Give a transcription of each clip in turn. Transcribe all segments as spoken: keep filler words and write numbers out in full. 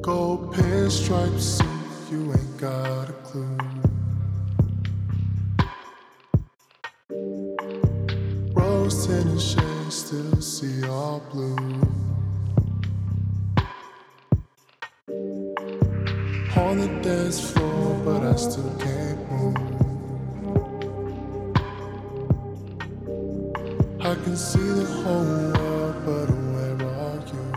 Gold pinstripes, you ain't got a clue. Rose tinted shades, still see all blue. On the dance floor, but I still can't move. I can see the whole world, but where are you?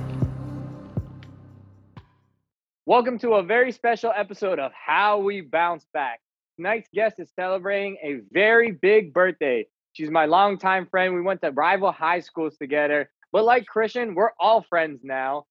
Welcome to a very special episode of How We Bounce Back. Tonight's guest is celebrating a very big birthday. She's my longtime friend. We went to rival high schools together, but like Christian, we're all friends now.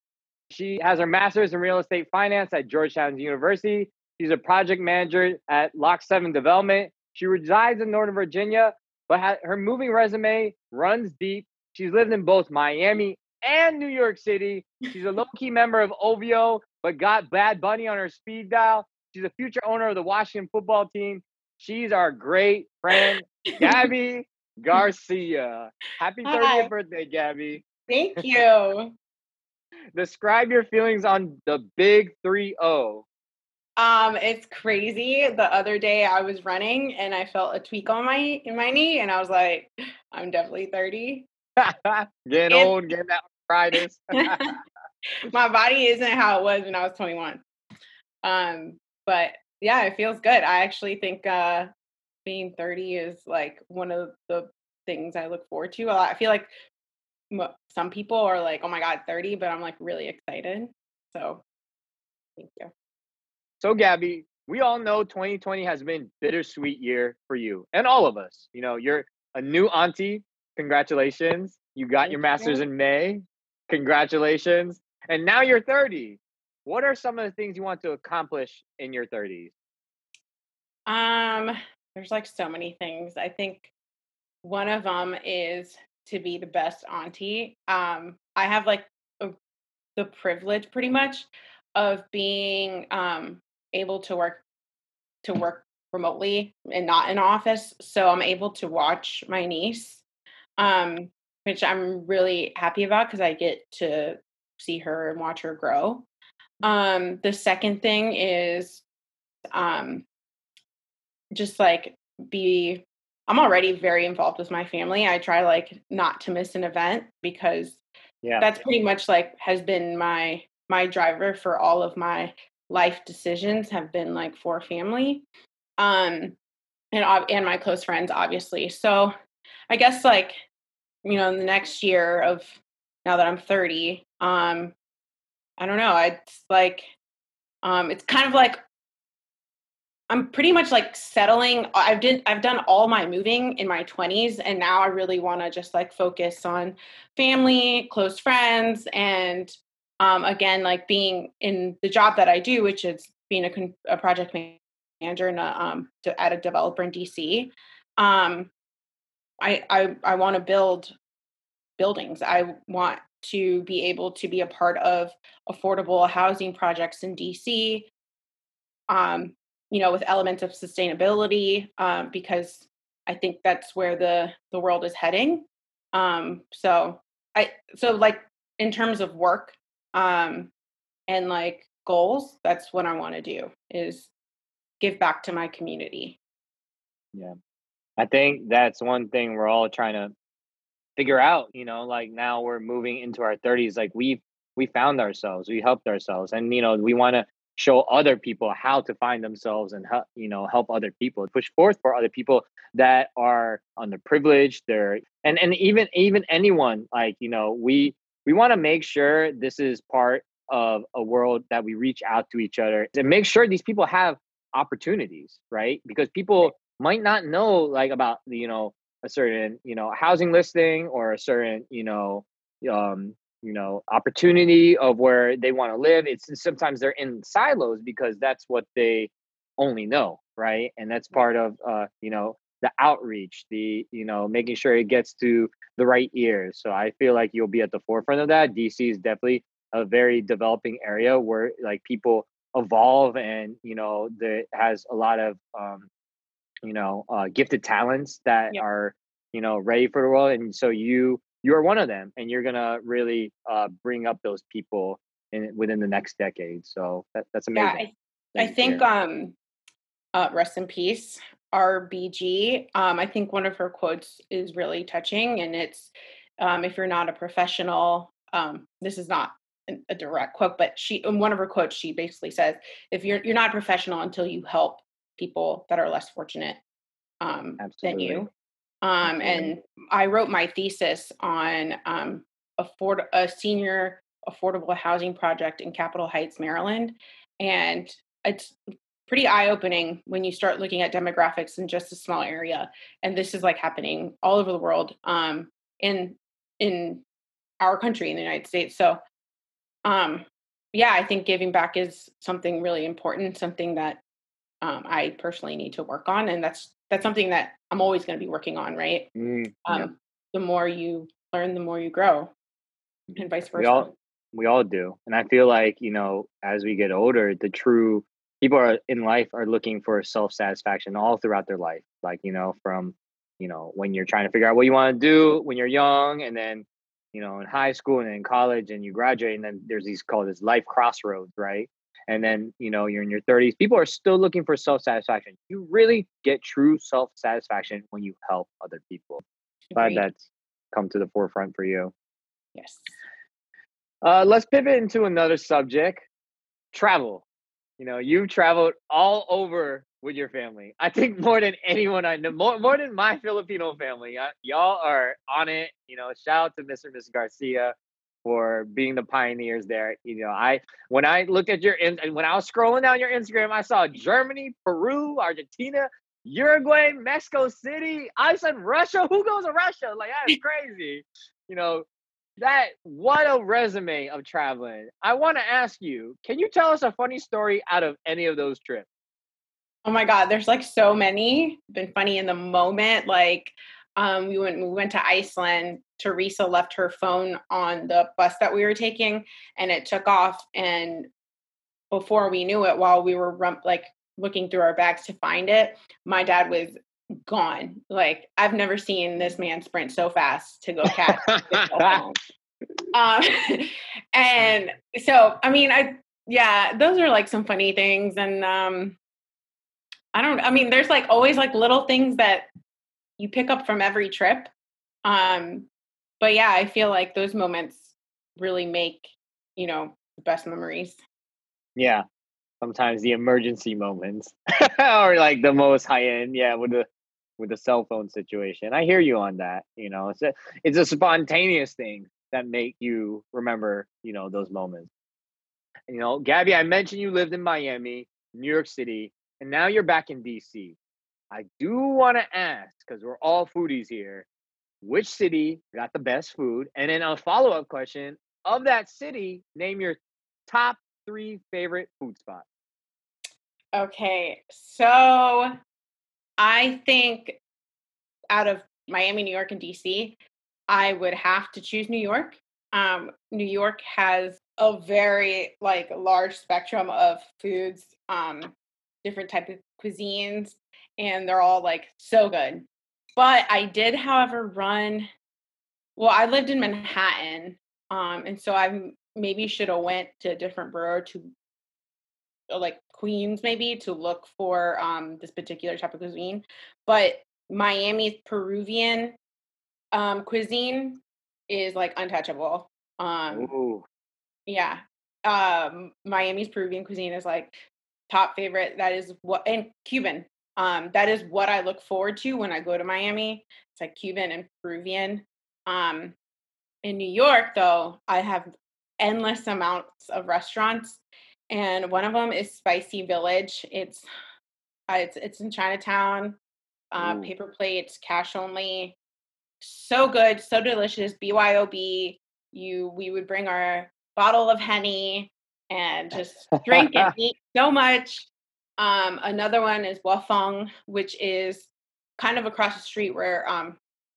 She has her master's in real estate finance at Georgetown University. She's a project manager at Lock seven Development. She resides in Northern Virginia, but ha- her moving resume runs deep. She's lived in both Miami and New York City. She's a low-key member of O V O, but got Bad Bunny on her speed dial. She's a future owner of the Washington football team. She's our great friend, Gabby Garcia. Happy Hi. thirtieth birthday, Gabby. Thank you. Describe your feelings on the big three oh. Um, it's crazy. The other day I was running and I felt a tweak on my in my knee, and I was like, I'm definitely thirty. Getting and, old, getting that arthritis. My body isn't how it was when I was twenty-one. Um, but yeah, it feels good. I actually think uh being thirty is like one of the things I look forward to. I feel like some people are like, oh my God, thirty, but I'm like really excited. So thank you. So Gabby, we all know twenty twenty has been a bittersweet year for you and all of us. You know, you're a new auntie. Congratulations. You got thank your master's you. in May. Congratulations. And now you're thirty. What are some of the things you want to accomplish in your thirties? Um, there's like so many things. I think one of them is to be the best auntie. Um, I have like a, the privilege pretty much of being um, able to work to work remotely and not in office. So I'm able to watch my niece, um, which I'm really happy about because I get to see her and watch her grow. Um, the second thing is um, just like be I'm already very involved with my family. I try like not to miss an event because yeah. that's pretty much like has been my, my driver for all of my life decisions have been like for family um, and, and my close friends, obviously. So I guess like, you know, in the next year of now that I'm thirty, um, I don't know. It's like, um, it's kind of like, I'm pretty much like settling. I've did, I've done all my moving in my twenties, and now I really want to just like focus on family, close friends, and um, again, like being in the job that I do, which is being a, a project manager and a, um, to, at a developer in D C. Um, I I, I want to build buildings. I want to be able to be a part of affordable housing projects in D C. Um, you know, with elements of sustainability, um, because I think that's where the, the world is heading. Um, so I, so like in terms of work, um, and like goals, that's what I want to do is give back to my community. Yeah. I think that's one thing we're all trying to figure out, you know, like now we're moving into our thirties. Like we've, we found ourselves, we helped ourselves, and, you know, we want to show other people how to find themselves and, you know, help other people, push forth for other people that are underprivileged there. And, and even, even anyone like, you know, we, we want to make sure this is part of a world that we reach out to each other and make sure these people have opportunities, right? Because people might not know like about, you know, a certain, you know, housing listing or a certain, you know, um, you know, opportunity of where they want to live. It's sometimes they're in silos because that's what they only know, right? And that's part of, uh, you know, the outreach, the, you know, making sure it gets to the right ears. So I feel like you'll be at the forefront of that. D C is definitely a very developing area where like people evolve and, you know, that has a lot of, um, you know, uh, gifted talents that yep. are, you know, ready for the world. And so you, You're one of them, and you're going to really uh, bring up those people in, within the next decade. So that, that's amazing. Yeah, I, I think, um, uh, rest in peace, R B G. Um, I think one of her quotes is really touching, and it's, um, if you're not a professional, um, this is not an, a direct quote, but she, in one of her quotes, she basically says, if you're, you're not a professional until you help people that are less fortunate, um, than you. Um, and I wrote my thesis on, um, afford a senior affordable housing project in Capitol Heights, Maryland. And it's pretty eye-opening when you start looking at demographics in just a small area. And this is like happening all over the world, um, in, in our country, in the United States. So, um, yeah, I think giving back is something really important, something that, um, I personally need to work on. And that's, that's something that I'm always going to be working on. Right. Mm, um, yeah. The more you learn, the more you grow, and vice versa. We all, we all do. And I feel like, you know, as we get older, the true people are in life are looking for self-satisfaction all throughout their life. Like, you know, from, you know, when you're trying to figure out what you want to do when you're young, and then, you know, in high school and then in college, and you graduate, and then there's these called this life crossroads. Right. And then, you know, you're in your thirties, people are still looking for self-satisfaction. You really get true self-satisfaction when you help other people. Glad that's come to the forefront for you. Yes. Uh, let's pivot into another subject, travel. You know, you've traveled all over with your family. I think more than anyone I know, more, more than my Filipino family. I, y'all are on it. You know, shout out to Mister and Missus Garcia for being the pioneers there. You know, I, when I looked at your, and when I was scrolling down your Instagram, I saw Germany, Peru, Argentina, Uruguay, Mexico City, Iceland, Russia. Who goes to Russia? Like, that is crazy. You know, that, what a resume of traveling. I want to ask you, can you tell us a funny story out of any of those trips? Oh my God, there's like so many. Been funny in the moment. Like, Um, we went, we went to Iceland. Teresa left her phone on the bus that we were taking, and it took off. And before we knew it, while we were rump- like looking through our bags to find it, my dad was gone. Like, I've never seen this man sprint so fast to go catch his phone. Um, and so, I mean, I, yeah, those are like some funny things. And, um, I don't, I mean, there's like always like little things that you pick up from every trip. Um, but yeah, I feel like those moments really make, you know, the best memories. Yeah. Sometimes the emergency moments are like the most high end. Yeah. With the, with the cell phone situation. I hear you on that. You know, it's a, it's a spontaneous thing that make you remember, you know, those moments. You know, Gabby, I mentioned you lived in Miami, New York City, and now you're back in D C. I do want to ask, because we're all foodies here, which city got the best food? And then a follow-up question, of that city, name your top three favorite food spots. Okay, so I think out of Miami, New York, and D C, I would have to choose New York. Um, New York has a very like large spectrum of foods, um, different types of cuisines, and they're all like so good. But I did, however, run, well, I lived in Manhattan. Um, and so I maybe should have went to a different borough to like Queens, maybe to look for um, this particular type of cuisine. But Miami's Peruvian um, cuisine is like untouchable. Um, Ooh. Yeah. Um, Miami's Peruvian cuisine is like top favorite. That is what, and Cuban. Um, that is what I look forward to when I go to Miami. It's like Cuban and Peruvian. Um, in New York, though, I have endless amounts of restaurants, and one of them is Spicy Village. It's uh, it's it's in Chinatown. Uh, paper plates, cash only. So good, so delicious. B Y O B. You, we would bring our bottle of Henny and just drink and eat so much. Um, another one is Wafong, which is kind of across the street where, um,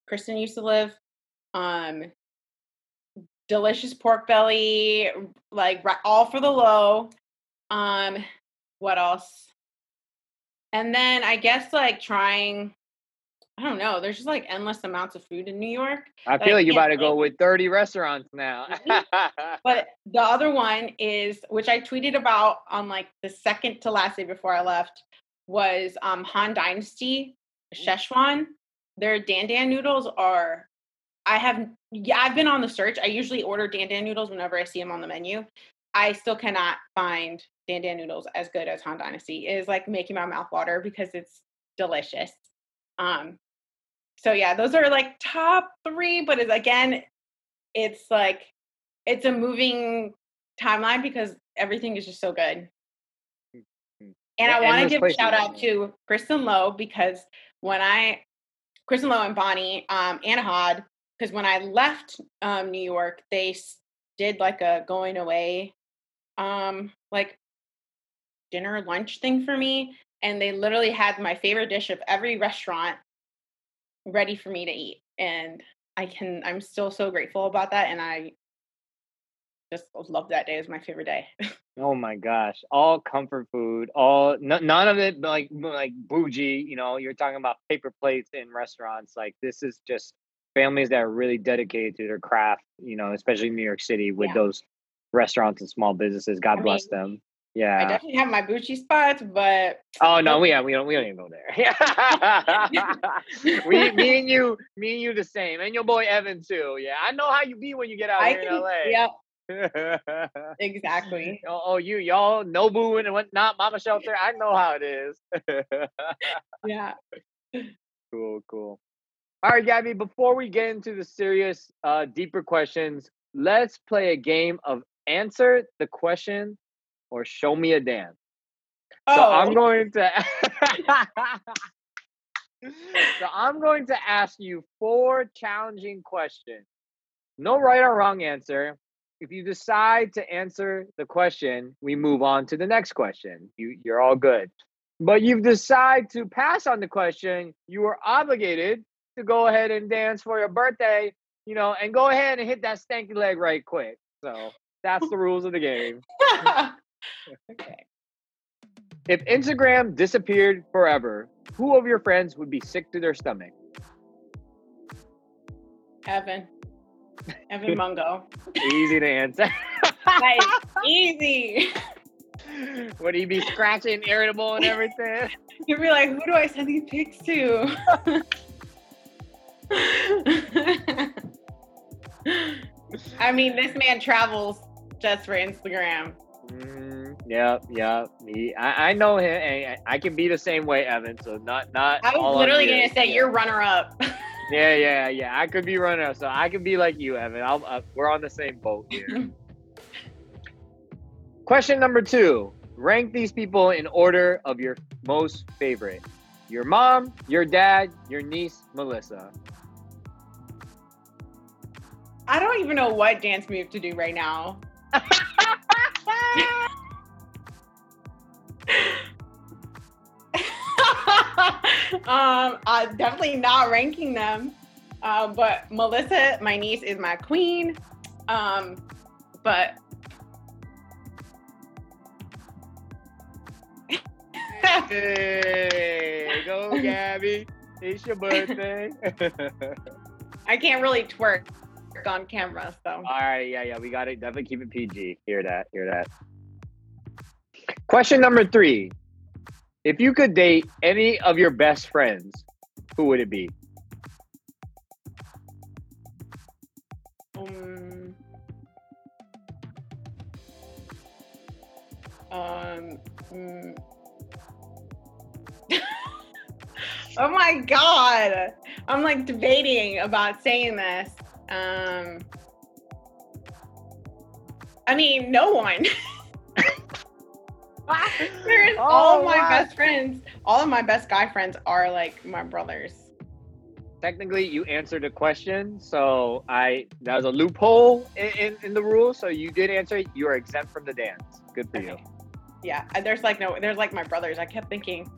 Kristen used to live. Um, delicious pork belly, like all for the low. Um, what else? And then I guess like trying I don't know. There's just like endless amounts of food in New York. I feel like you're about to go with thirty restaurants now. But the other one is, which I tweeted about on like the second to last day before I left, was um, Han Dynasty, Szechuan. Their dandan noodles are, I have, yeah, I've been on the search. I usually order dandan noodles whenever I see them on the menu. I still cannot find dandan noodles as good as Han Dynasty. It is like making my mouth water because it's delicious. Um, so yeah, those are like top three, but it's, again, it's like, it's a moving timeline because everything is just so good. And yeah, I want to give a shout out to Kristen Lowe, because when I, Kristen Lowe and Bonnie, um, Anahad, because when I left, um, New York, they did like a going away, um, like dinner, lunch thing for me. And they literally had my favorite dish of every restaurant ready for me to eat. And I can, I'm still so grateful about that. And I just love that day. It was my favorite day. Oh my gosh. All comfort food, all, no, none of it like, like bougie, you know, you're talking about paper plates in restaurants. Like this is just families that are really dedicated to their craft, you know, especially in New York City with yeah. those restaurants and small businesses. God I bless mean, them. Yeah, I definitely have my Bucci spots, but oh no, we we don't we don't even go there. we me and you, me and you the same, and your boy Evan too. Yeah, I know how you be when you get out I here can, in L A. Yep, exactly. Oh, oh, you y'all no booing and whatnot, mama shelter. I know how it is. Yeah. Cool, cool. All right, Gabby. Before we get into the serious, uh, deeper questions, let's play a game of answer the question. Or show me a dance. Oh. So I'm going to. So I'm going to ask you four challenging questions. No right or wrong answer. If you decide to answer the question, we move on to the next question. You you're all good. But you decide to pass on the question. You are obligated to go ahead and dance for your birthday. You know, and go ahead and hit that stanky leg right quick. So that's the rules of the game. Okay. If Instagram disappeared forever, who of your friends would be sick to their stomach? Evan. Evan Mungo. Easy to answer. Like, easy. Would he be scratching, irritable, and everything? You'd be like, who do I send these pics to? I mean, this man travels just for Instagram. Mm, yeah, yeah. He, I, I know him, and I, I can be the same way, Evan. So not, not. I was literally gonna say yeah. You're runner up. yeah, yeah, yeah. I could be runner up, so I could be like you, Evan. I'll, uh, we're on the same boat here. Question number two: rank these people in order of your most favorite. Your mom, your dad, your niece, Melissa. I don't even know what dance move to do right now. um, I'm definitely not ranking them. Uh, but Melissa, my niece, is my queen. Um, but hey, go Gabby! It's your birthday. I can't really twerk on camera, so all right, yeah, yeah, we got it. Definitely keep it P G. Hear that, hear that. Question number three: if you could date any of your best friends, who would it be? Um, um, mm. Oh my god, I'm like debating about saying this. Um, I mean, no one. There is oh, all my wow. best friends. All of my best guy friends are like my brothers. Technically, you answered a question, so I that was a loophole in, in, in the rules. So you did answer it. You are exempt from the dance. Good for okay. you. Yeah, there's like no, there's like my brothers. I kept thinking.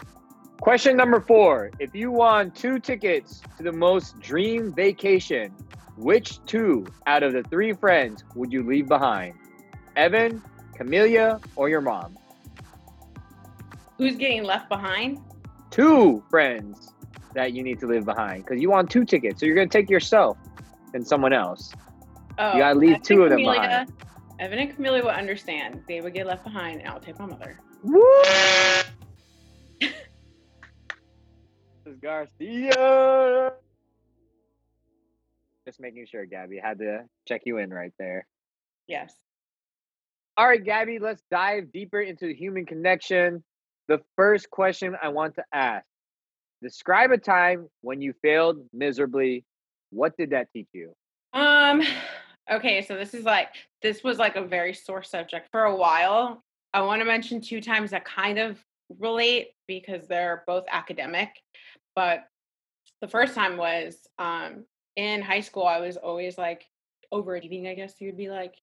Question number four: if you won two tickets to the most dream vacation, which two out of the three friends would you leave behind? Evan, Camelia, or your mom? Who's getting left behind? Two friends. that you need to leave behind, because you want two tickets, so you're going to take yourself and someone else. Oh, you got to leave two of them Camila, behind. Evan and Camila would understand. They would get left behind, and I'll take my mother. Woo! Garcia. Just making sure, Gabby. Had to check you in right there. Yes. All right, Gabby, let's dive deeper into the human connection. The first question I want to ask: describe a time when you failed miserably. What did that teach you? Um, okay, so this is like, this was like a very sore subject for a while. I want to mention two times that kind of relate because they're both academic. But the first time was um, in high school, I was always like overachieving, I guess you would be like,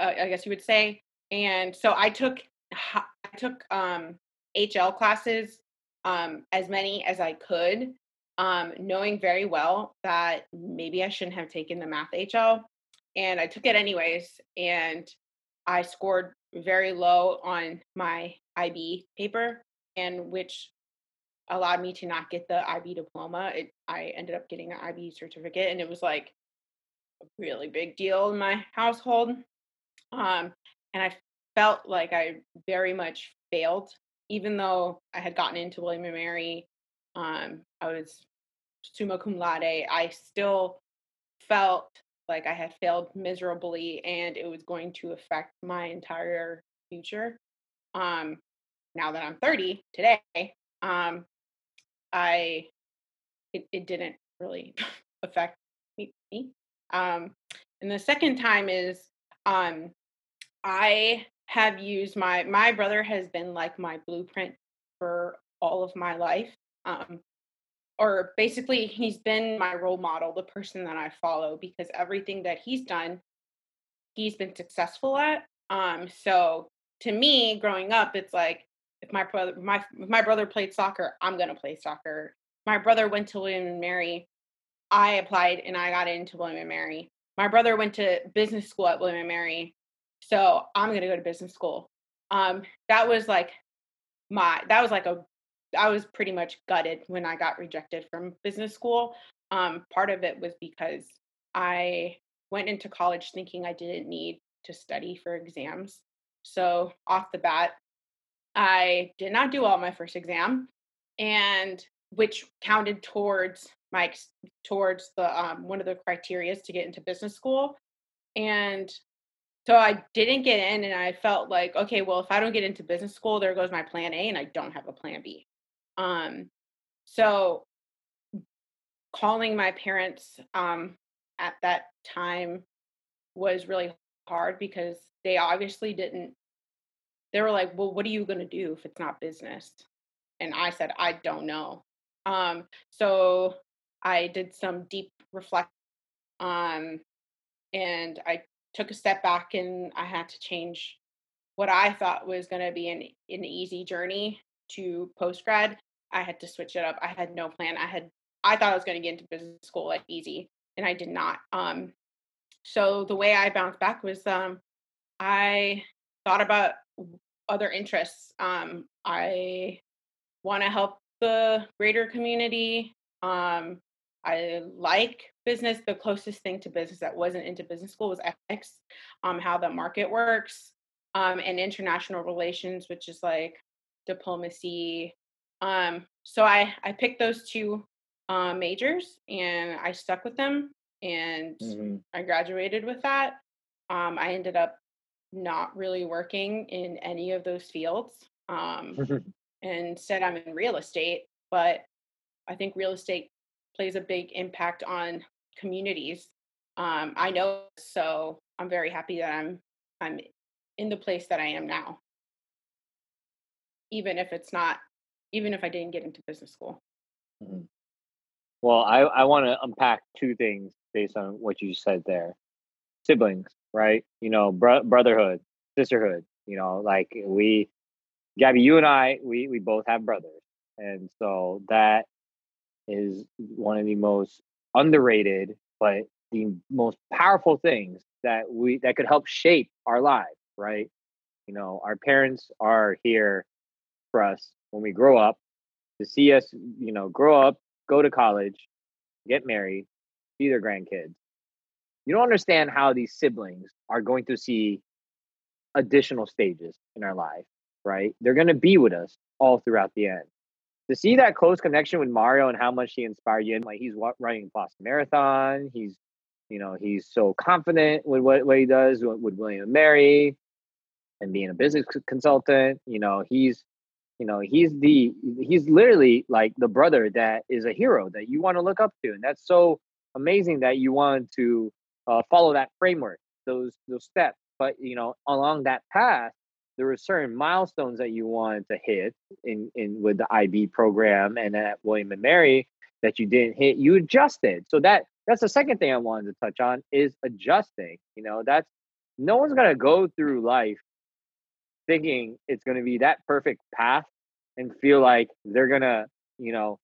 uh, I guess you would say. And so I took, I took um, H L classes, um, as many as I could, um, knowing very well that maybe I shouldn't have taken the math H L. And I took it anyways. And I scored very low on my I B paper, and which allowed me to not get the I B diploma. It, I ended up getting an I B certificate, and it was like a really big deal in my household. Um, and I felt like I very much failed, even though I had gotten into William and Mary. Um, I was summa cum laude. I still felt like I had failed miserably, and it was going to affect my entire future. Um, now that I'm thirty today, um, I, it, it didn't really affect me. Um, and the second time is, um, I have used my, my brother has been like my blueprint for all of my life. Um, or basically he's been my role model, the person that I follow, because everything that he's done, he's been successful at. Um, so to me growing up, it's like, If my brother, my if my brother played soccer, I'm gonna play soccer. My brother went to William and Mary. I applied and I got into William and Mary. My brother went to business school at William and Mary, so I'm gonna go to business school. Um, that was like my that was like a I was pretty much gutted when I got rejected from business school. Um, part of it was because I went into college thinking I didn't need to study for exams. So off the bat, I did not do well on my first exam, and which counted towards my towards the um, one of the criteria to get into business school. And so I didn't get in, and I felt like, okay, well, if I don't get into business school, there goes my plan A, and I don't have a plan B. Um, so calling my parents um, at that time was really hard because they obviously didn't. They were like, well, what are you going to do if it's not business? And I said, I don't know. Um, so I did some deep reflection, um, and I took a step back, and I had to change what I thought was going to be an, an easy journey to post-grad. I had to switch it up. I had no plan. I had, I thought I was going to get into business school like easy, and I did not. Um, so the way I bounced back was um, I thought about other interests. Um, I want to help the greater community. Um, I like business. The closest thing to business that wasn't into business school was ethics, um, how the market works, um, and international relations, which is like diplomacy. Um, so I, I picked those two uh, majors, and I stuck with them, and mm-hmm. I graduated with that. Um, I ended up not really working in any of those fields, um, and said I'm in real estate, but I think real estate plays a big impact on communities. Um, I know, so I'm very happy that I'm I'm in the place that I am now, even if it's not, even if I didn't get into business school. Mm-hmm. Well, I, I want to unpack two things based on what you said there. Siblings, right? You know, bro- brotherhood, sisterhood, you know, like we, Gabby, you and I, we, we both have brothers. And so that is one of the most underrated, but the most powerful things that we, that could help shape our lives, right? You know, our parents are here for us when we grow up, to see us, you know, grow up, go to college, get married, see their grandkids. You don't understand how these siblings are going to see additional stages in our life, right? They're going to be with us all throughout the end. To see that close connection with Mario and how much he inspired you, and like he's running Boston Marathon, he's, you know, he's so confident with what, what he does with William and Mary, and being a business consultant. You know, he's, you know, he's the he's literally like the brother that is a hero that you want to look up to, and that's so amazing that you want to uh, follow that framework, those those steps. But you know, along that path, there were certain milestones that you wanted to hit in, in with the I B program and at William and Mary that you didn't hit, you adjusted. So that that's the second thing I wanted to touch on is adjusting. You know, that's no one's gonna go through life thinking it's gonna be that perfect path and feel like they're gonna, you know,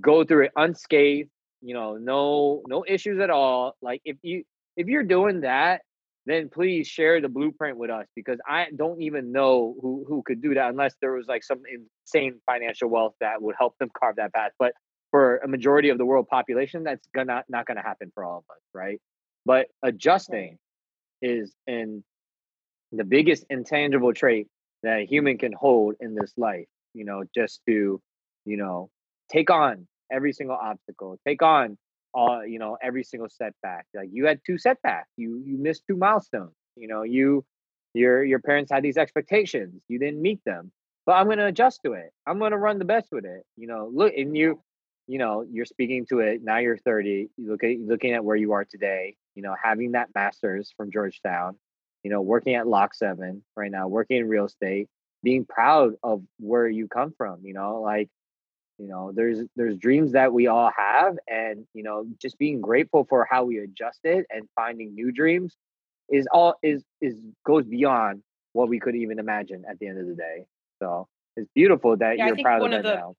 go through it unscathed, you know, no no issues at all. Like if you if you're doing that, then please share the blueprint with us, because I don't even know who, who could do that unless there was like some insane financial wealth that would help them carve that path. But for a majority of the world population, that's gonna, not going to happen for all of us, right? But adjusting is in the biggest intangible trait that a human can hold in this life, you know, just to, you know, take on every single obstacle, take on all, you know, every single setback. Like you had two setbacks, you you missed two milestones, you know, you your your parents had these expectations, you didn't meet them, but I'm going to adjust to it, I'm going to run the best with it, you know. Look, and you you know, you're speaking to it now, you're thirty, you look at looking at where you are today, you know, having that master's from Georgetown, you know, working at Lock seven right now, working in real estate, being proud of where you come from, you know, like, you know, there's there's dreams that we all have, and you know, just being grateful for how we adjusted and finding new dreams is all is is goes beyond what we could even imagine at the end of the day. So it's beautiful that yeah, you're proud of that the, now.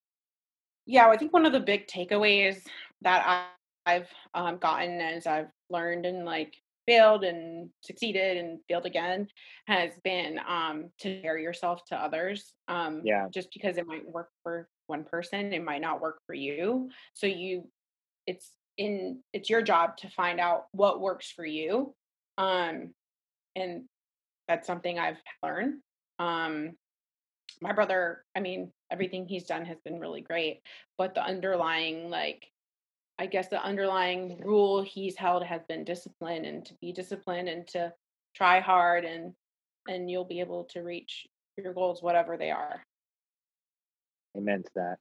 Yeah, I think one of the big takeaways that I've um, gotten as I've learned and like failed and succeeded and failed again has been um, to compare yourself to others. Um, yeah, just because it might work for one person, it might not work for you. So you, it's in, it's your job to find out what works for you. Um, and that's something I've learned. Um, my brother, I mean, everything he's done has been really great, but the underlying, like, I guess the underlying rule he's held has been discipline, and to be disciplined and to try hard, and, and you'll be able to reach your goals, whatever they are. Amen to that.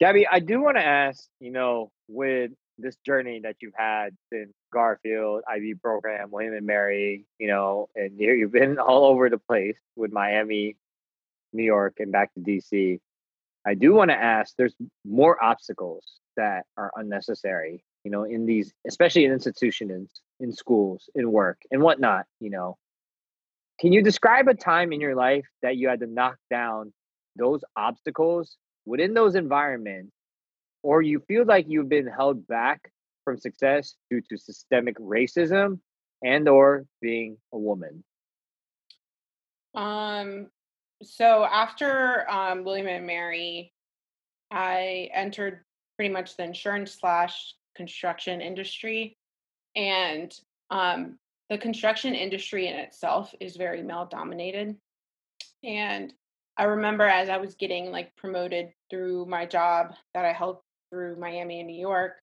Gabby, I do want to ask, you know, with this journey that you've had since Garfield, I B program, William and Mary, you know, and you've been all over the place with Miami, New York, and back to D C. I do want to ask, there's more obstacles that are unnecessary, you know, in these, especially in institutions, in schools, in work, and whatnot, you know. Can you describe a time in your life that you had to knock down those obstacles within those environments, or you feel like you've been held back from success due to systemic racism and or being a woman? Um, so after um, William and Mary, I entered pretty much the insurance slash construction industry, and um, the construction industry in itself is very male dominated. And I remember as I was getting like promoted through my job that I held through Miami and New York,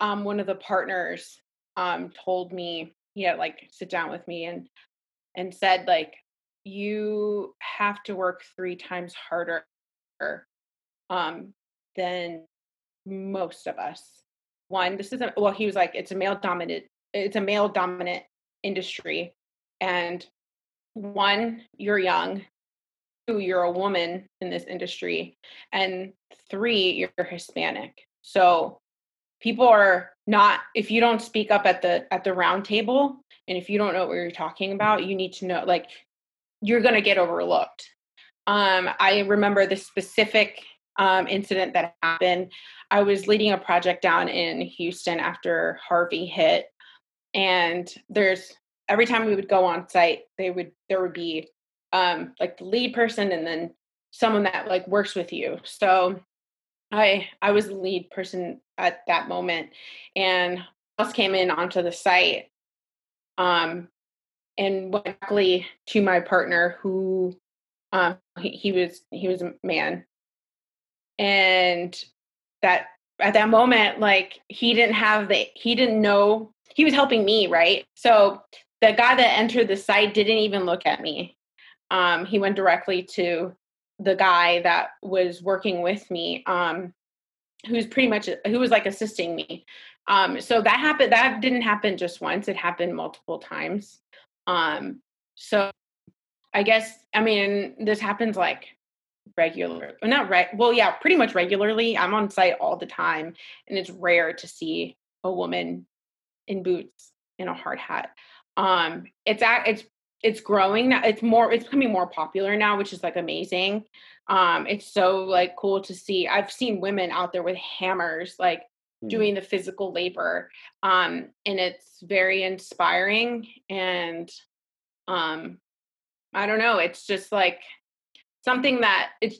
um, one of the partners um, told me, he had like sit down with me and and said, like, you have to work three times harder um, than most of us. One, this isn't, well, he was like, it's a male dominant, it's a male dominant industry, and one, you're young, two, you're a woman in this industry, and three, you're Hispanic. So people are not, if you don't speak up at the at the round table, and if you don't know what you're talking about, you need to know, like, you're going to get overlooked. Um, I remember this specific um, incident that happened. I was leading a project down in Houston after Harvey hit. And there's, every time we would go on site, they would, there would be um, like the lead person and then someone that like works with you. So I I was the lead person at that moment, and Charles came in onto the site, um, and went quickly to my partner, who um, he, he was he was a man, and that at that moment, like he didn't have the he didn't know he was helping me, right? So the guy that entered the site didn't even look at me. Um, he went directly to the guy that was working with me, um, who's pretty much, who was like assisting me. Um, so that happened, that didn't happen just once. It happened multiple times. Um, so I guess, I mean, this happens like regular, not right. Re- well, yeah, pretty much regularly. I'm on site all the time, and it's rare to see a woman in boots and a hard hat. Um, it's at, it's, It's growing now. It's more, it's becoming more popular now, which is like amazing. Um, it's so like cool to see. I've seen women out there with hammers, like mm. doing the physical labor. Um, and it's very inspiring. And um, I don't know, it's just like something that it's,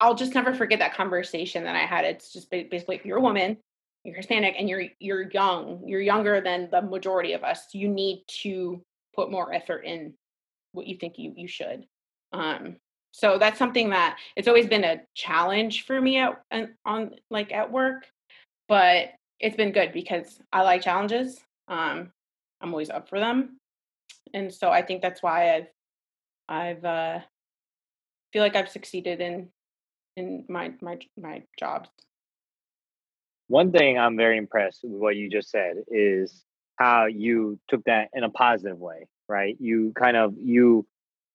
I'll just never forget that conversation that I had. It's just basically, if you're a woman, you're Hispanic, and you're, you're young, you're younger than the majority of us, you need to put more effort in what you think you, you should. Um, so that's something that it's always been a challenge for me at, on like at work, but it's been good because I like challenges. Um, I'm always up for them. And so I think that's why I've, I've, uh, feel like I've succeeded in, in my, my, my jobs. One thing I'm very impressed with what you just said is how you took that in a positive way, right? You kind of, you,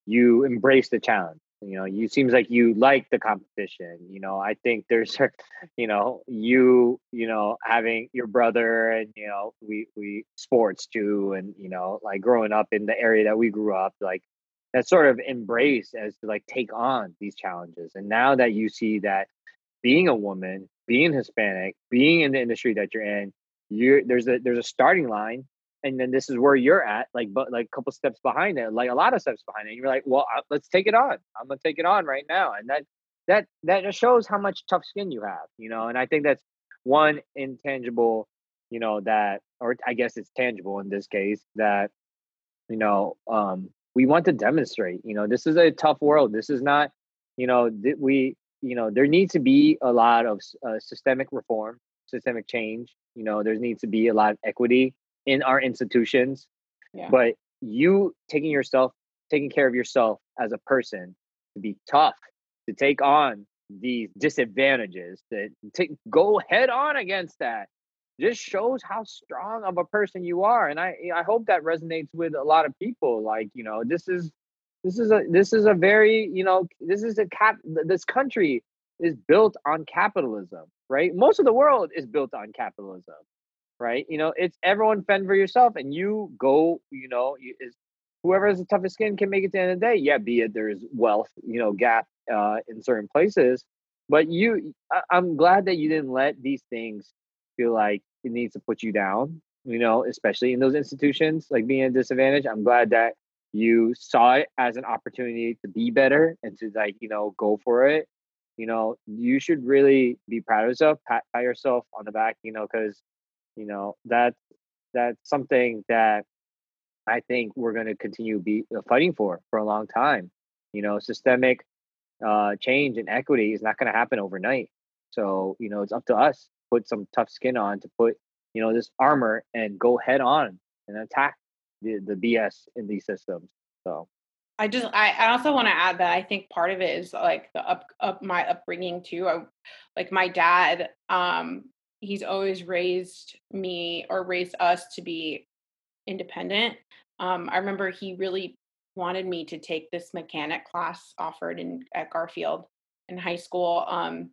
you embrace the challenge, you know, you seems like you like the competition, you know, I think there's, you know, you, you know, having your brother and, you know, we, we sports too. And, you know, like growing up in the area that we grew up, like that sort of embrace as to like take on these challenges. And now that you see that being a woman, being Hispanic, being in the industry that you're in, You're, there's a there's a starting line, and then this is where you're at, like but like a couple steps behind it, like a lot of steps behind it. And you're like, well, I, let's take it on. I'm gonna take it on right now, and that that that just shows how much tough skin you have, you know. And I think that's one intangible, you know, that, or I guess it's tangible in this case, that you know um, we want to demonstrate. You know, this is a tough world. This is not, you know, th- we, you know, there needs to be a lot of uh, systemic reform, systemic change. You know, there needs to be a lot of equity in our institutions, yeah. But you taking yourself, taking care of yourself as a person, to be tough, to take on these disadvantages, to take, go head on against that, just shows how strong of a person you are. And I, I hope that resonates with a lot of people. Like, you know, this is, this is a, this is a very, you know, this is a cap, this country is built on capitalism, right? Most of the world is built on capitalism, right? You know, it's everyone fend for yourself, and you go, you know, is whoever has the toughest skin can make it to the end of the day. Yeah, be it there's wealth, you know, gap uh, in certain places, but you, I- I'm glad that you didn't let these things feel like it needs to put you down, you know, especially in those institutions, like being at a disadvantage. I'm glad that you saw it as an opportunity to be better and to like, you know, go for it. You know, you should really be proud of yourself, pat, pat yourself on the back, you know, because, you know, that that's something that I think we're going to continue be fighting for for a long time. You know, systemic uh, change and equity is not going to happen overnight. So, you know, it's up to us, put some tough skin on, to put, you know, this armor and go head on and attack the, the B S in these systems. So. I just, I, I also want to add that I think part of it is like the up, up my upbringing too. I, like my dad, um, he's always raised me or raised us to be independent. Um, I remember he really wanted me to take this mechanic class offered in at Garfield in high school, um,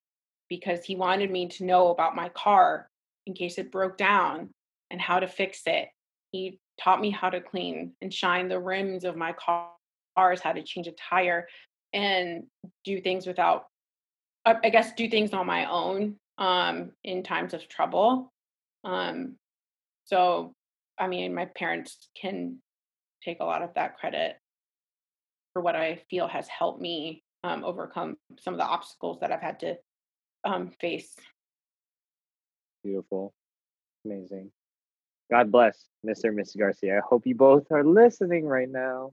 because he wanted me to know about my car in case it broke down and how to fix it. He taught me how to clean and shine the rims of my car, how to change a tire, and do things without, I guess, do things on my own um, in times of trouble. Um, so, I mean, my parents can take a lot of that credit for what I feel has helped me um, overcome some of the obstacles that I've had to um, face. Beautiful. Amazing. God bless Mister and Missus Garcia. I hope you both are listening right now.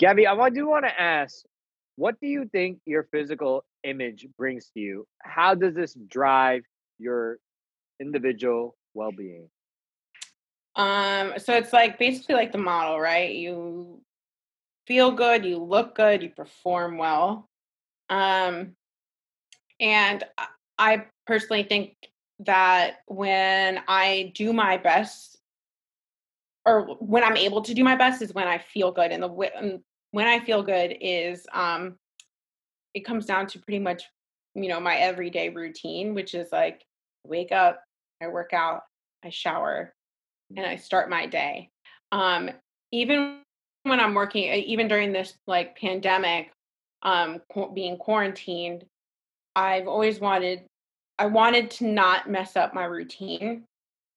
Gabby, I do want to ask, what do you think your physical image brings to you? How does this drive your individual well-being? Um, so it's like basically like the model, right? You feel good, you look good, you perform well. Um, and I personally think that when I do my best, or when I'm able to do my best, is when I feel good. And the when I feel good is, um, it comes down to pretty much, you know, my everyday routine, which is like, wake up, I work out, I shower, and I start my day. Um, even when I'm working, even during this like pandemic, um, being quarantined, I've always wanted, I wanted to not mess up my routine.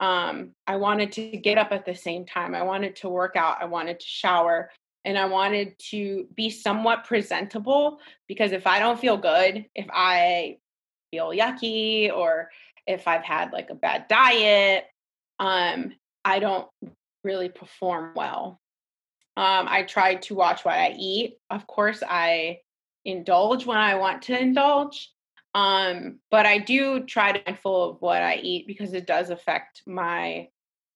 Um, I wanted to get up at the same time. I wanted to work out. I wanted to shower, and I wanted to be somewhat presentable, because if I don't feel good, if I feel yucky, or if I've had like a bad diet, um, I don't really perform well. Um, I try to watch what I eat. Of course, I indulge when I want to indulge. Um, but I do try to be mindful of what I eat, because it does affect my,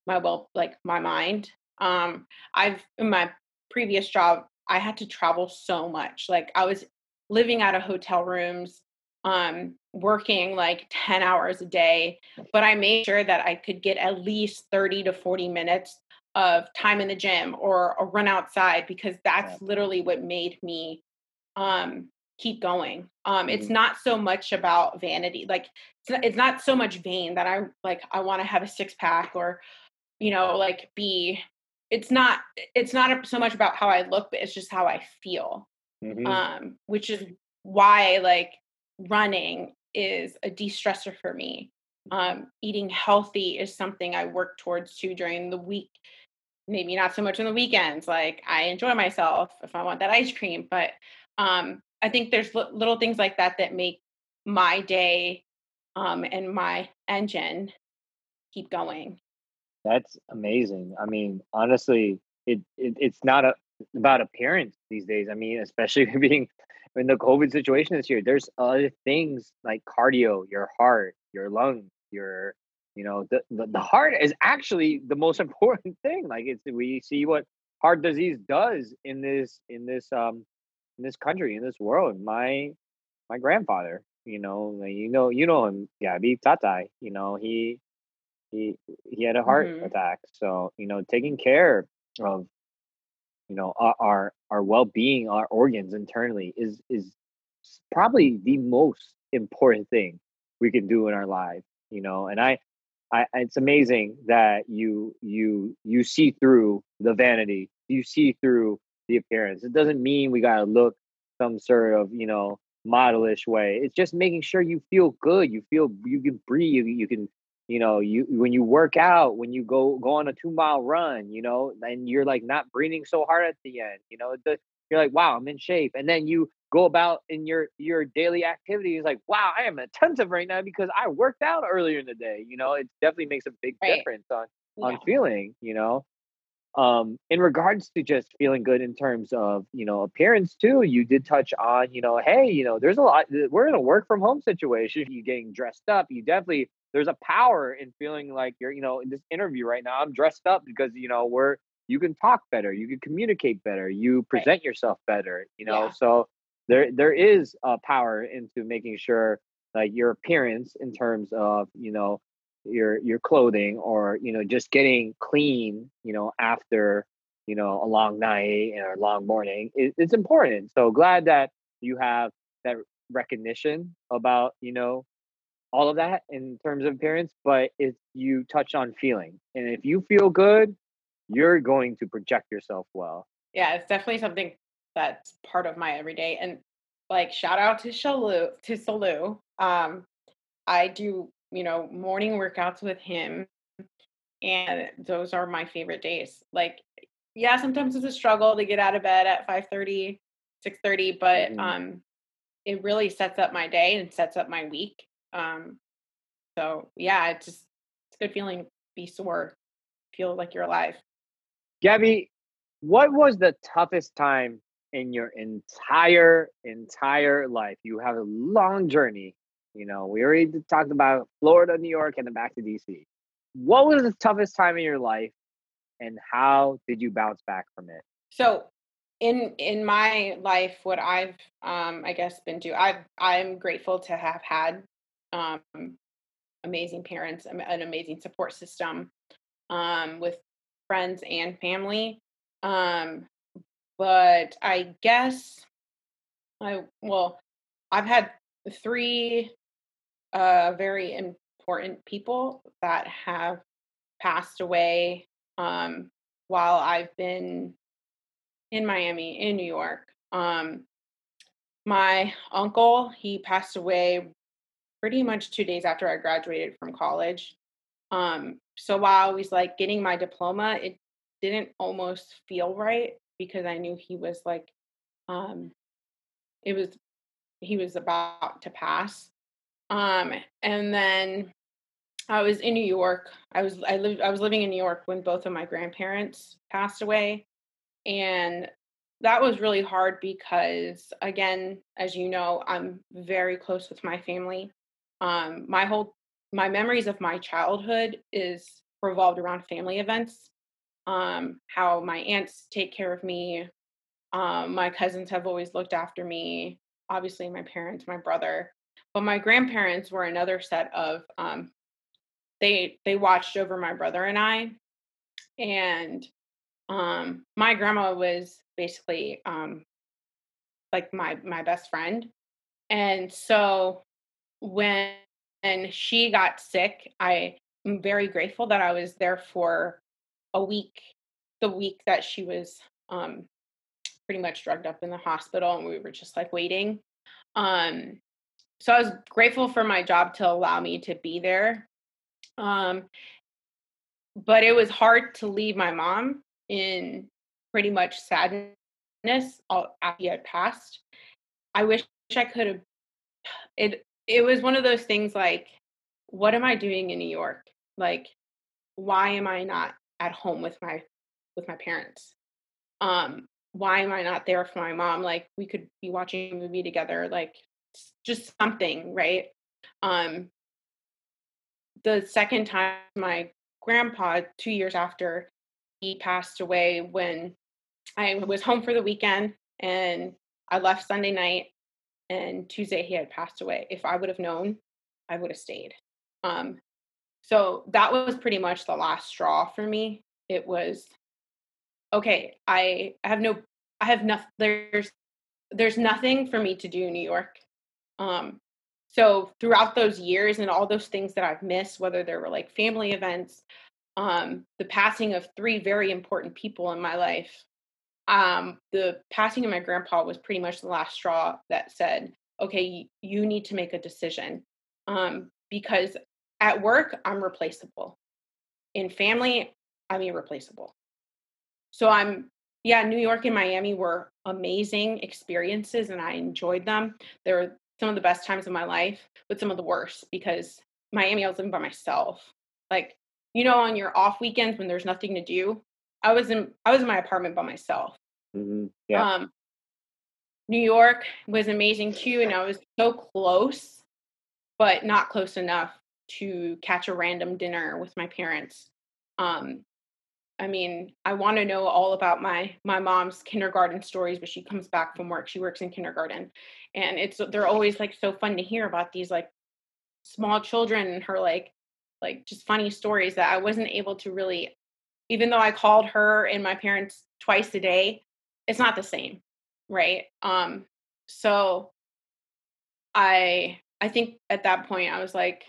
my well, like my mind. Um, I've, in my previous job, I had to travel so much. Like I was living out of hotel rooms, um, working like ten hours a day, but I made sure that I could get at least thirty to forty minutes of time in the gym or a run outside, because that's literally what made me, um, keep going. Um, it's not so much about vanity. Like it's not, it's not so much vain that I like, I want to have a six pack or, you know, like be, it's not, it's not so much about how I look, but it's just how I feel. Mm-hmm. Um, which is why like running is a de-stressor for me. Um, eating healthy is something I work towards too during the week. Maybe not so much on the weekends. Like I enjoy myself if I want that ice cream, but, um, I think there's l- little things like that that make my day um, and my engine keep going. That's amazing. I mean, honestly, it, it it's not a, about appearance these days. I mean, especially being in the COVID situation this year, there's other things like cardio, your heart, your lungs, your, you know, the, the, the heart is actually the most important thing. Like it's, we see what heart disease does in this, in this, um, in this country, in this world. My my grandfather, you know, you know, you know him, Gabby, Tatai, you know, he he he had a heart mm-hmm. attack. So, you know, taking care of, you know, our our well-being, our organs internally is is probably the most important thing we can do in our lives, you know. And I, I it's amazing that you you you see through the vanity, you see through the appearance. It doesn't mean we gotta look some sort of, you know, modelish way. It's just making sure you feel good. You feel you can breathe. You, you can, you know, you when you work out, when you go go on a two mile run, you know, and you're like not breathing so hard at the end. You know, the, you're like, wow, I'm in shape. And then you go about in your your daily activities, like, wow, I am attentive right now because I worked out earlier in the day. You know, it definitely makes a big right. difference on yeah. on feeling. You know. Um, in regards to just feeling good in terms of, you know, appearance too, you did touch on, you know, hey, you know, there's a lot, we're in a work from home situation. You getting dressed up. You definitely, there's a power in feeling like you're, you know, in this interview right now, I'm dressed up because, you know, we're, you can talk better, you can communicate better, you present right. yourself better, you know, yeah. so there, there is a power into making sure like your appearance in terms of, you know, your your clothing, or you know, just getting clean, you know, after, you know, a long night or a long morning, it, it's important. So glad that you have that recognition about, you know, all of that in terms of appearance. But if you touch on feeling, and if you feel good, you're going to project yourself well. Yeah, it's definitely something that's part of my everyday. And like, shout out to Shalu to Shalu. Um, I do, you know, morning workouts with him, and those are my favorite days. Like, yeah, sometimes it's a struggle to get out of bed at five thirty, six thirty, but mm-hmm. um, it really sets up my day and sets up my week. Um, so yeah, it's just, it's a good feeling. Be sore, feel like you're alive. Gabby, what was the toughest time in your entire, entire life? You have a long journey. You know, we already talked about Florida, New York, and then back to D C. What was the toughest time in your life, and how did you bounce back from it? So in in my life, what I've, um, I guess, been to, I've, I'm grateful to have had um, amazing parents, an amazing support system um, with friends and family. Um, but I guess, I well, I've had three uh, very important people that have passed away um, while I've been in Miami, in New York. Um, my uncle, he passed away pretty much two days after I graduated from college. Um, so while I was like getting my diploma, it didn't almost feel right because I knew he was like, um, it was, he was about to pass. Um, and then I was in New York. I was, I lived, I was living in New York when both of my grandparents passed away. And that was really hard because, again, as you know, I'm very close with my family. Um, my whole, my memories of my childhood is revolved around family events. Um, how my aunts take care of me. Um, my cousins have always looked after me. Obviously my parents, my brother, but my grandparents were another set of, um, they, they watched over my brother and I, and, um, my grandma was basically, um, like my, my best friend. And so when and she got sick, I am very grateful that I was there for a week, the week that she was, um, pretty much drugged up in the hospital, and we were just like waiting. Um, so I was grateful for my job to allow me to be there. Um, but it was hard to leave my mom in pretty much sadness all after he had passed. I wish I could have, it, it was one of those things like, what am I doing in New York? Like, why am I not at home with my, with my parents? Um, why am I not there for my mom? Like, we could be watching a movie together, like just something, right? Um, the second time, my grandpa, two years after he passed away, when I was home for the weekend and I left Sunday night and Tuesday he had passed away. If I would have known, I would have stayed. Um, so that was pretty much the last straw for me. It was, okay, I have no, I have nothing, there's, there's nothing for me to do in New York. Um, so throughout those years and all those things that I've missed, whether they were like family events, um, the passing of three very important people in my life, um, the passing of my grandpa was pretty much the last straw that said, okay, you need to make a decision. Um, because at work, I'm replaceable. In family, I'm irreplaceable. So I'm, yeah, New York and Miami were amazing experiences and I enjoyed them. They were some of the best times of my life, but some of the worst because Miami, I was living by myself. Like, you know, on your off weekends when there's nothing to do, I was in, I was in my apartment by myself. Mm-hmm. Yeah. Um, New York was amazing too. And I was so close, but not close enough to catch a random dinner with my parents. Um, I mean, I want to know all about my, my mom's kindergarten stories, but she comes back from work. She works in kindergarten and it's, they're always like so fun to hear about these like small children and her like, like just funny stories that I wasn't able to really, even though I called her and my parents twice a day, it's not the same. Right. Um, so I, I think at that point I was like,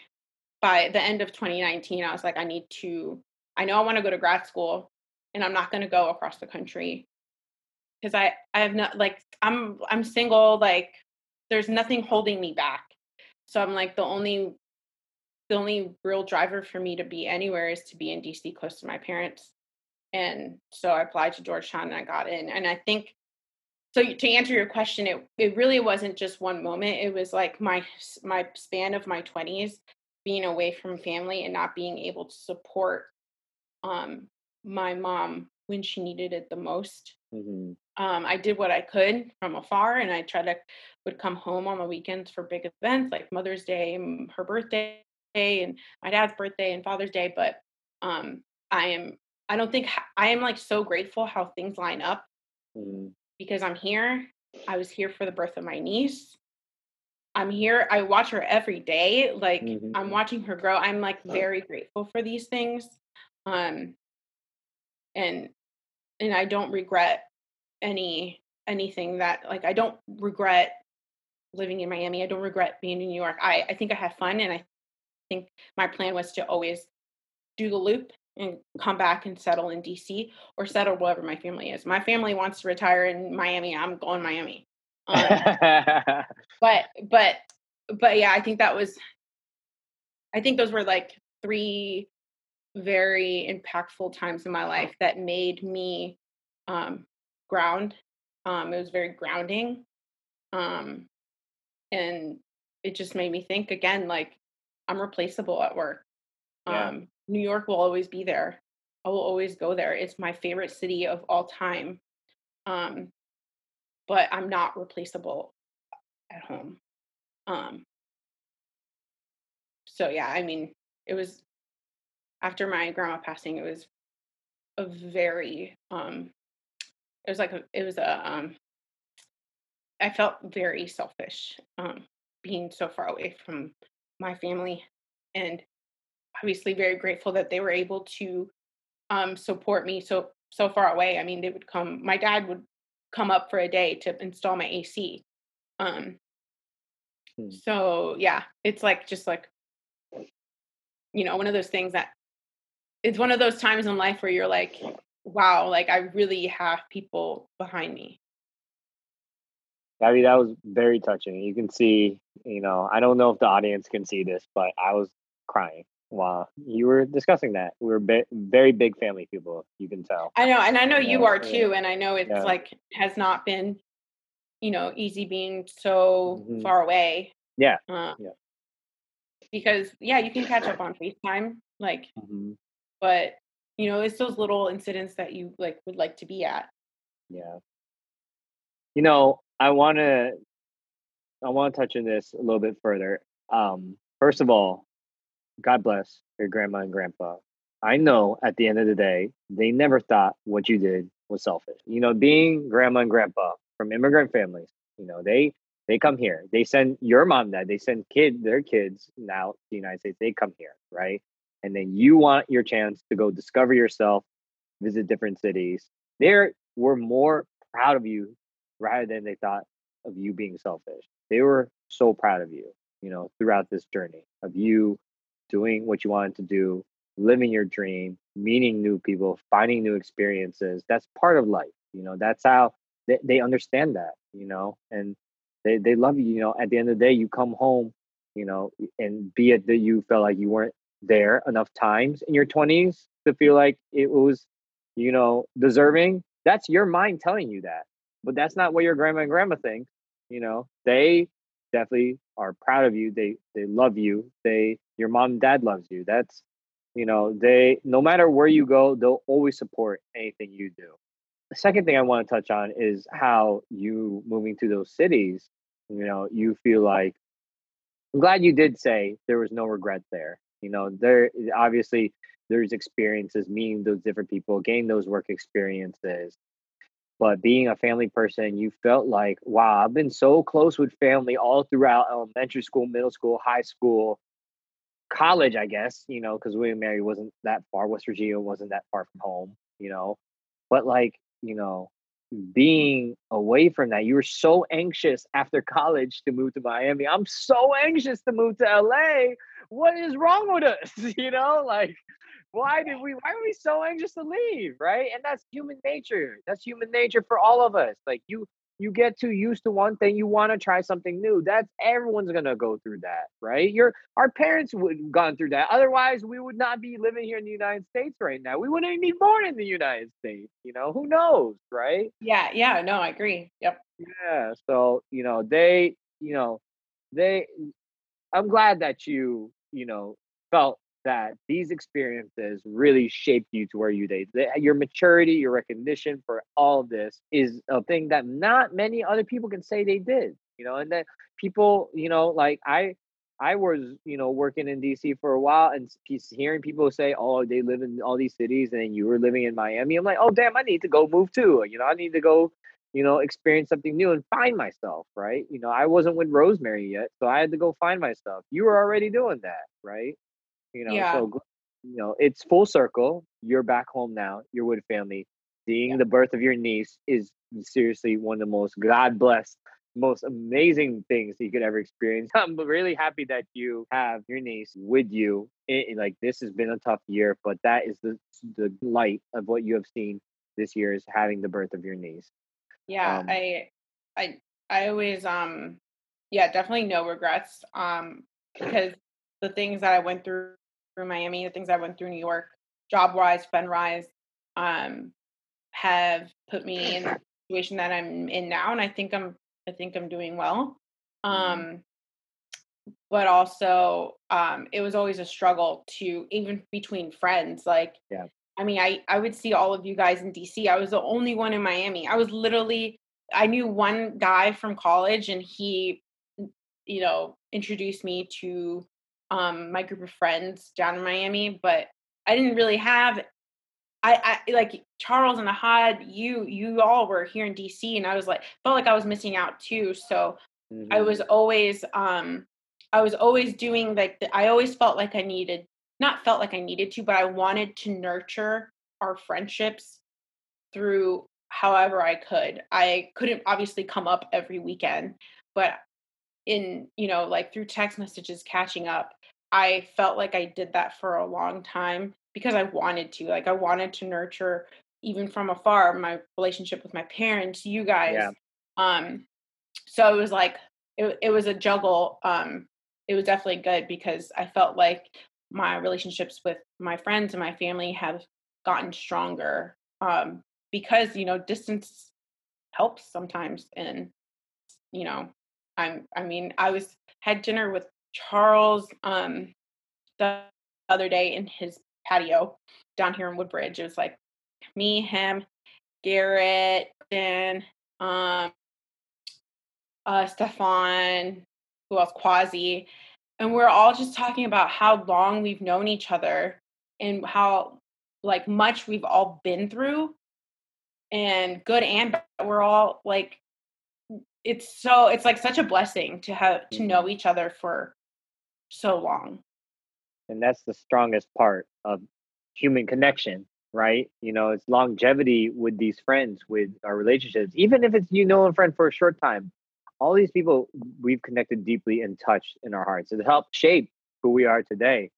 by the end of twenty nineteen, I was like, I need to, I know I want to go to grad school and I'm not going to go across the country because I, I have not like, I'm, I'm single, like there's nothing holding me back. So I'm like the only, the only real driver for me to be anywhere is to be in D C close to my parents. And so I applied to Georgetown and I got in. And I think So to answer your question, it, it really wasn't just one moment. It was like my my span of my twenties, being away from family and not being able to support um, my mom when she needed it the most. Mm-hmm. Um, I did what I could from afar, and I tried to would come home on the weekends for big events like Mother's Day, and her birthday, and my dad's birthday, and Father's Day. But um, I am I don't think I am like so grateful how things line up. Mm-hmm. Because I'm here. I was here for the birth of my niece. I'm here. I watch her every day. Like mm-hmm. I'm watching her grow. I'm like very grateful for these things. Um, and, and I don't regret any, anything that like, I don't regret living in Miami. I don't regret being in New York. I, I think I had fun. And I think my plan was to always do the loop and come back and settle in D C or settle wherever my family is. My family wants to retire in Miami. I'm going Miami. Um, but, but, but yeah, I think that was, I think those were like three very impactful times in my life that made me, um, ground. Um, it was very grounding. Um, and it just made me think again, like I'm replaceable at work. Yeah. Um, New York will always be there. I will always go there. It's my favorite city of all time. Um, but I'm not replaceable at home. Um, so yeah, I mean, it was after my grandma passing, it was a very, um, it was like, a, it was a, um, I felt very selfish um, being so far away from my family, and obviously very grateful that they were able to um, support me so so far away. I mean, they would come, my dad would come up for a day to install my A C. Um, hmm. So yeah, it's like, just like, you know, one of those things that, it's one of those times in life where you're like, wow, like I really have people behind me. I mean, that was very touching. You can see, you know, I don't know if the audience can see this, but I was crying. Wow, you were discussing that. We're be- very big family people, you can tell. I know, and I know you yeah. are too, and I know it's yeah. like, has not been, you know, easy being so mm-hmm. far away. Yeah. Uh, yeah. Because, yeah, you can catch up on FaceTime, like, mm-hmm. but, you know, it's those little incidents that you, like, would like to be at. Yeah. You know, I want to, I want to touch on this a little bit further. Um, first of all, God bless your grandma and grandpa. I know at the end of the day, they never thought what you did was selfish. You know, being grandma and grandpa from immigrant families, you know, they they come here. They send your mom and dad. They send kid, their kids now to the United States. They come here, right? And then you want your chance to go discover yourself, visit different cities. They were more proud of you rather than they thought of you being selfish. They were so proud of you, you know, throughout this journey of you doing what you wanted to do, living your dream, meeting new people, finding new experiences. That's part of life. You know, that's how they, they understand that, you know, and they, they love you. You know, at the end of the day, you come home, you know, and be it that you felt like you weren't there enough times in your twenties to feel like it was, you know, deserving. That's your mind telling you that, but that's not what your grandma and grandma think. You know, they definitely are proud of you. They, they love you. They, your mom and dad loves you. That's, you know, they, no matter where you go, they'll always support anything you do. The second thing I want to touch on is how you moving to those cities, you know, you feel like, I'm glad you did say there was no regret there. You know, there, obviously there's experiences, meeting those different people, gaining those work experiences. But being a family person, you felt like, wow, I've been so close with family all throughout elementary school, middle school, high school, college, I guess, you know, because William and Mary wasn't that far. West Virginia wasn't that far from home, you know. But like, you know, being away from that, you were so anxious after college to move to Miami. I'm so anxious to move to L A. What is wrong with us? You know, like, Why did we, why are we so anxious to leave, right? And that's human nature. That's human nature for all of us. Like you, you get too used to one thing, you want to try something new. That's everyone's going to go through that, right? Your our parents would have gone through that. Otherwise, we would not be living here in the United States right now. We wouldn't even be born in the United States, you know? Who knows, right? Yeah, yeah, no, I agree. Yep. Yeah, so, you know, they, you know, they, I'm glad that you, you know, felt that these experiences really shaped you to where you did. Your maturity, your recognition for all of this is a thing that not many other people can say they did, you know, and that people, you know, like I, I was, you know, working in D C for a while and hearing people say, oh, they live in all these cities and you were living in Miami. I'm like, oh, damn, I need to go move too. You know, I need to go, you know, experience something new and find myself, right? You know, I wasn't with Rosemary yet, so I had to go find myself. You were already doing that, right? You know, yeah. So, you know, it's full circle. You're back home now. You're with family. Seeing yeah. the birth of your niece is seriously one of the most God bless, most amazing things that you could ever experience. I'm really happy that you have your niece with you. It, like, this has been a tough year, but that is the the light of what you have seen this year is having the birth of your niece. Yeah, um, I, I, I always, um, yeah, definitely no regrets, um, because the things that I went through. Through Miami, the things I went through New York, job-wise, friend-wise, um, have put me in the situation that I'm in now, and I think I'm, I think I'm doing well. Um, but also, um, it was always a struggle to even between friends. Like, yeah. I mean, I I would see all of you guys in D C. I was the only one in Miami. I was literally, I knew one guy from college, and he, you know, introduced me to. Um, my group of friends down in Miami, but I didn't really have, I, I like Charles and Anahad, you, you all were here in D C, and I was like, felt like I was missing out too. So mm-hmm. I was always, um, I was always doing like, the, I always felt like I needed, not felt like I needed to, but I wanted to nurture our friendships through however I could. I couldn't obviously come up every weekend, but in, you know, like through text messages, catching up. I felt like I did that for a long time because I wanted to, like, I wanted to nurture even from afar, my relationship with my parents, you guys. Yeah. Um, so it was like, it, it was a juggle. Um, it was definitely good because I felt like my relationships with my friends and my family have gotten stronger. Um, because, you know, distance helps sometimes. And, you know, I'm, I mean, I was, had dinner with Charles um, the other day in his patio down here in Woodbridge. It was like me, him, Garrett, and um, uh, Stefan, who else? Quasi. And we're all just talking about how long we've known each other and how like much we've all been through, and good and bad. We're all like, it's so, it's like such a blessing to have, to know each other for so long. And that's the strongest part of human connection, right? You know, it's longevity with these friends, with our relationships, even if it's, you know, a friend for a short time, all these people we've connected deeply and touched in our hearts. It helped shape who we are today.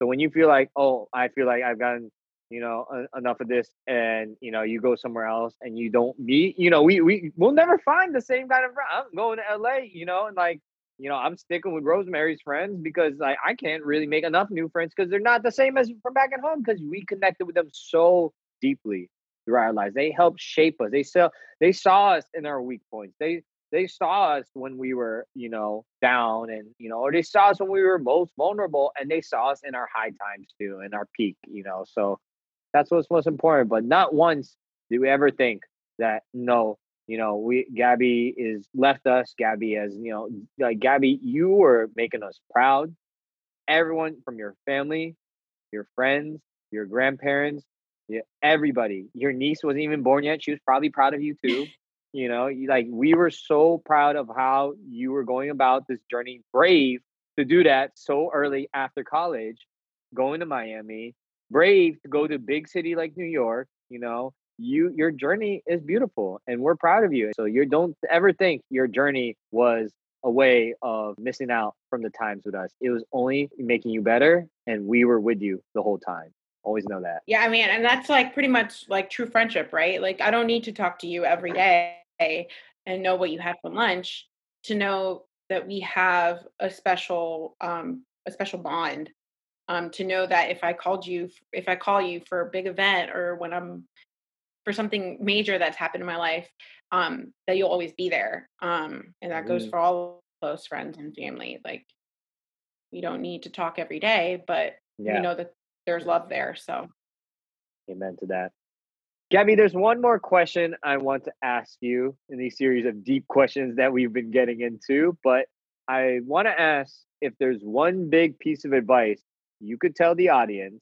So when you feel like, oh, I feel like I've gotten, you know, uh, enough of this, and, you know, you go somewhere else and you don't meet, you know, we, we, we'll never find the same kind of friend. I'm going to L A, you know, and like, you know, I'm sticking with Rosemary's friends because like, I can't really make enough new friends because they're not the same as from back at home, because we connected with them so deeply throughout our lives. They helped shape us. They saw, they saw us in our weak points. They, they saw us when we were, you know, down, and, you know, or they saw us when we were most vulnerable, and they saw us in our high times too, in our peak, you know, so. That's what's most important. But not once do we ever think that, no, you know, we, Gabby is left us. Gabby has, you know, like, Gabby, you were making us proud. Everyone from your family, your friends, your grandparents, yeah, everybody. Your niece wasn't even born yet. She was probably proud of you too. You know, you, like, we were so proud of how you were going about this journey. Brave to do that so early after college, going to Miami. Brave to go to a big city like New York. You know, you, your journey is beautiful, and we're proud of you. So you don't ever think your journey was a way of missing out from the times with us. It was only making you better, and we were with you the whole time. Always know that. Yeah, I mean, and that's like pretty much like true friendship, right? Like, I don't need to talk to you every day, and know what you had for lunch, to know that we have a special, um, a special bond, um, to know that if I called you, if I call you for a big event or when I'm for something major that's happened in my life, um, that you'll always be there. Um, and that mm. goes for all close friends and family. Like, we don't need to talk every day, but yeah. we know that there's love there. So. Amen to that. Gabby, there's one more question I want to ask you in these series of deep questions that we've been getting into, but I want to ask if there's one big piece of advice you could tell the audience,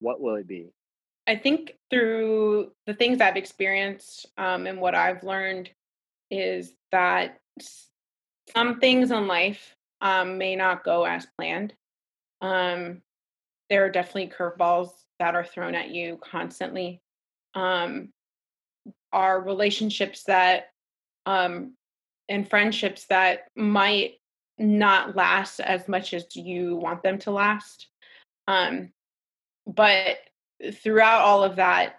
what will it be? I think through the things I've experienced um, and what I've learned is that some things in life um, may not go as planned. Um, there are definitely curveballs that are thrown at you constantly. Um, are relationships that, um, and friendships that might not last as much as you want them to last. Um, but throughout all of that,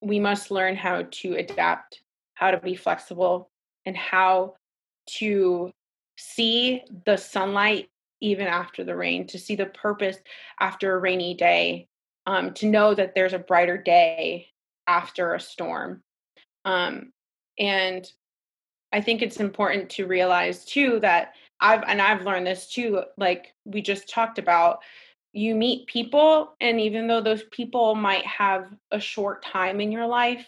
we must learn how to adapt, how to be flexible, and how to see the sunlight even after the rain, to see the purpose after a rainy day, um, to know that there's a brighter day after a storm. Um, and I think it's important to realize too that I've, and I've learned this too, like we just talked about, you meet people, and even though those people might have a short time in your life,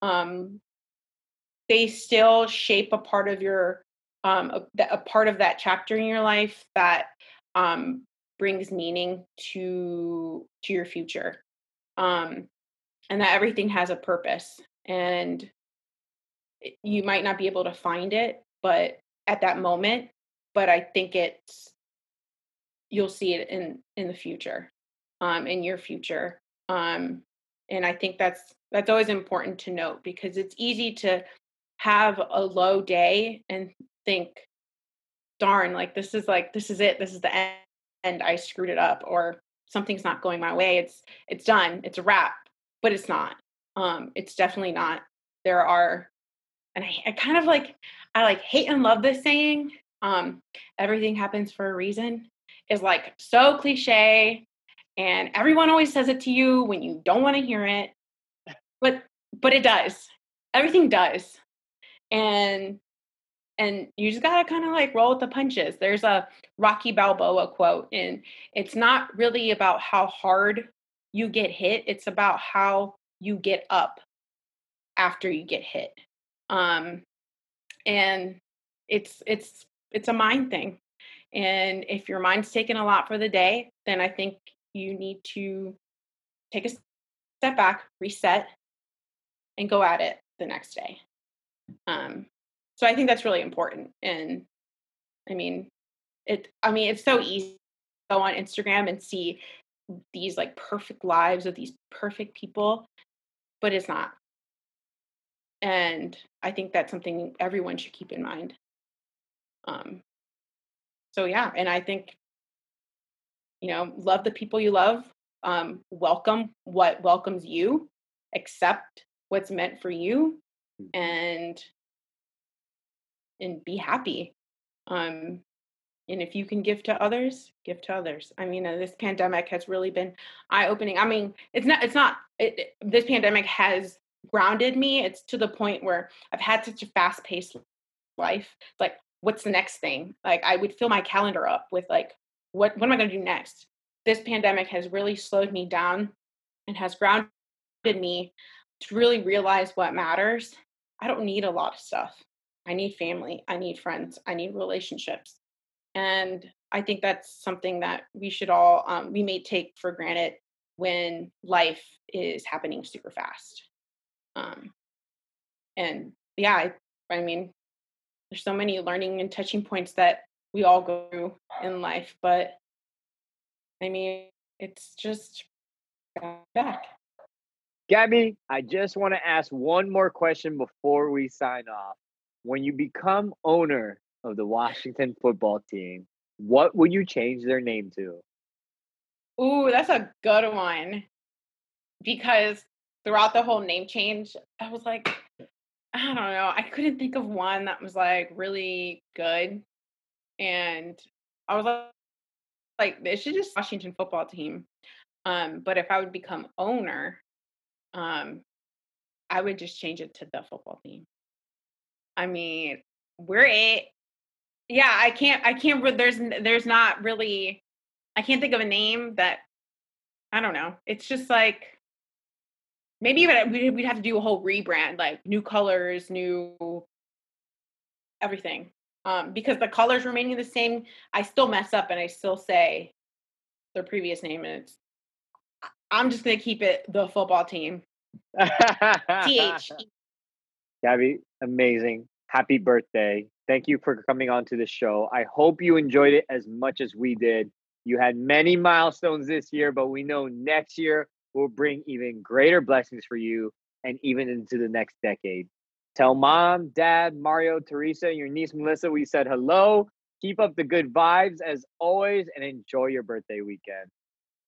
um, they still shape a part of your, um, a, a part of that chapter in your life that um, brings meaning to, to your future. Um, And that everything has a purpose, and you might not be able to find it, but at that moment, but I think it's, you'll see it in, in the future, um, in your future. Um, and I think that's, that's always important to note, because it's easy to have a low day and think, darn, like, this is like, this is it. This is the end. And I screwed it up, or something's not going my way. It's, it's done. It's a wrap. But it's not. Um, it's definitely not. There are, and I, I kind of like, I like hate and love this saying, um, everything happens for a reason, is like so cliche, and everyone always says it to you when you don't want to hear it, but, but it does. Everything does. And, and you just got to kind of like roll with the punches. There's a Rocky Balboa quote, and it's not really about how hard you get hit. It's about how you get up after you get hit. Um, and it's, it's, it's a mind thing. And if your mind's taking a lot for the day, then I think you need to take a step back, reset, and go at it the next day. Um, so I think that's really important. And I mean, it, I mean, it's so easy to go on Instagram and see these like perfect lives of these perfect people, but it's not. And I think that's something everyone should keep in mind. Um, so yeah. And I think, you know, love the people you love, um, welcome what welcomes you, accept what's meant for you, and, and be happy. Um, And if you can give to others, give to others. I mean, uh, this pandemic has really been eye-opening. I mean, it's not, it's not, it, it, this pandemic has grounded me. It's to the point where I've had such a fast-paced life. Like, what's the next thing? Like, I would fill my calendar up with like, what, what am I going to do next? This pandemic has really slowed me down and has grounded me to really realize what matters. I don't need a lot of stuff. I need family. I need friends. I need relationships. And I think that's something that we should all, um, we may take for granted when life is happening super fast. Um, and yeah, I, I mean, there's so many learning and touching points that we all go through in life, but I mean, it's just back. Gabby, I just want to ask one more question before we sign off. When you become owner of the Washington football team, what would you change their name to? Ooh, that's a good one. Because throughout the whole name change, I was like, I don't know. I couldn't think of one that was like really good. And I was like, like they should just Washington football team. Um, but if I would become owner, um, I would just change it to the football team. I mean, we're it. Yeah, I can't, I can't, there's, there's not really, I can't think of a name that, I don't know. It's just like, maybe even we'd have to do a whole rebrand, like new colors, new everything. Um, because the colors remaining the same, I still mess up and I still say their previous name. And it's, I'm just going to keep it the football team. T H E. Gabby, amazing. Happy birthday. Thank you for coming on to the show. I hope you enjoyed it as much as we did. You had many milestones this year, but we know next year will bring even greater blessings for you and even into the next decade. Tell Mom, Dad, Mario, Teresa, your niece, Melissa, we said hello. Keep up the good vibes as always and enjoy your birthday weekend.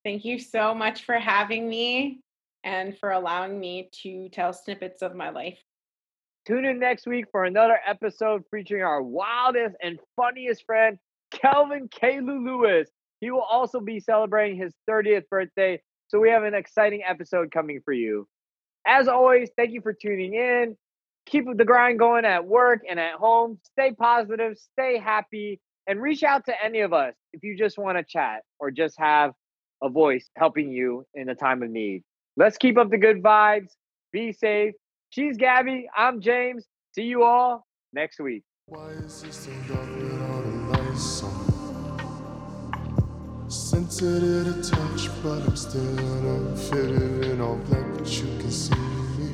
Thank you so much for having me and for allowing me to tell snippets of my life. Tune in next week for another episode featuring our wildest and funniest friend, Kelvin Kalu Lewis. He will also be celebrating his thirtieth birthday, so we have an exciting episode coming for you. As always, thank you for tuning in. Keep the grind going at work and at home. Stay positive, stay happy, and reach out to any of us if you just want to chat or just have a voice helping you in a time of need. Let's keep up the good vibes. Be safe. She's Gabby. I'm James. See you all next week. Why is this thing dark with all the lights on? Sensitive to touch, but I'm still unfitted in all black, but you can see me.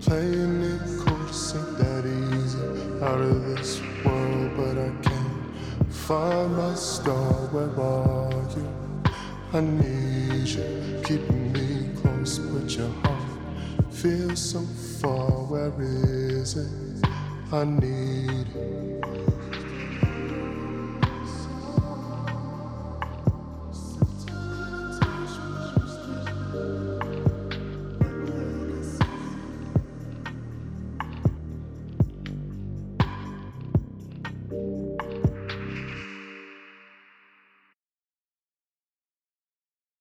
Playing it cool, ain't that easy. Out of this world, but I can't find my star. Where are you? I need you, keeping me close, but your heart feels so far. Where is it? I need it.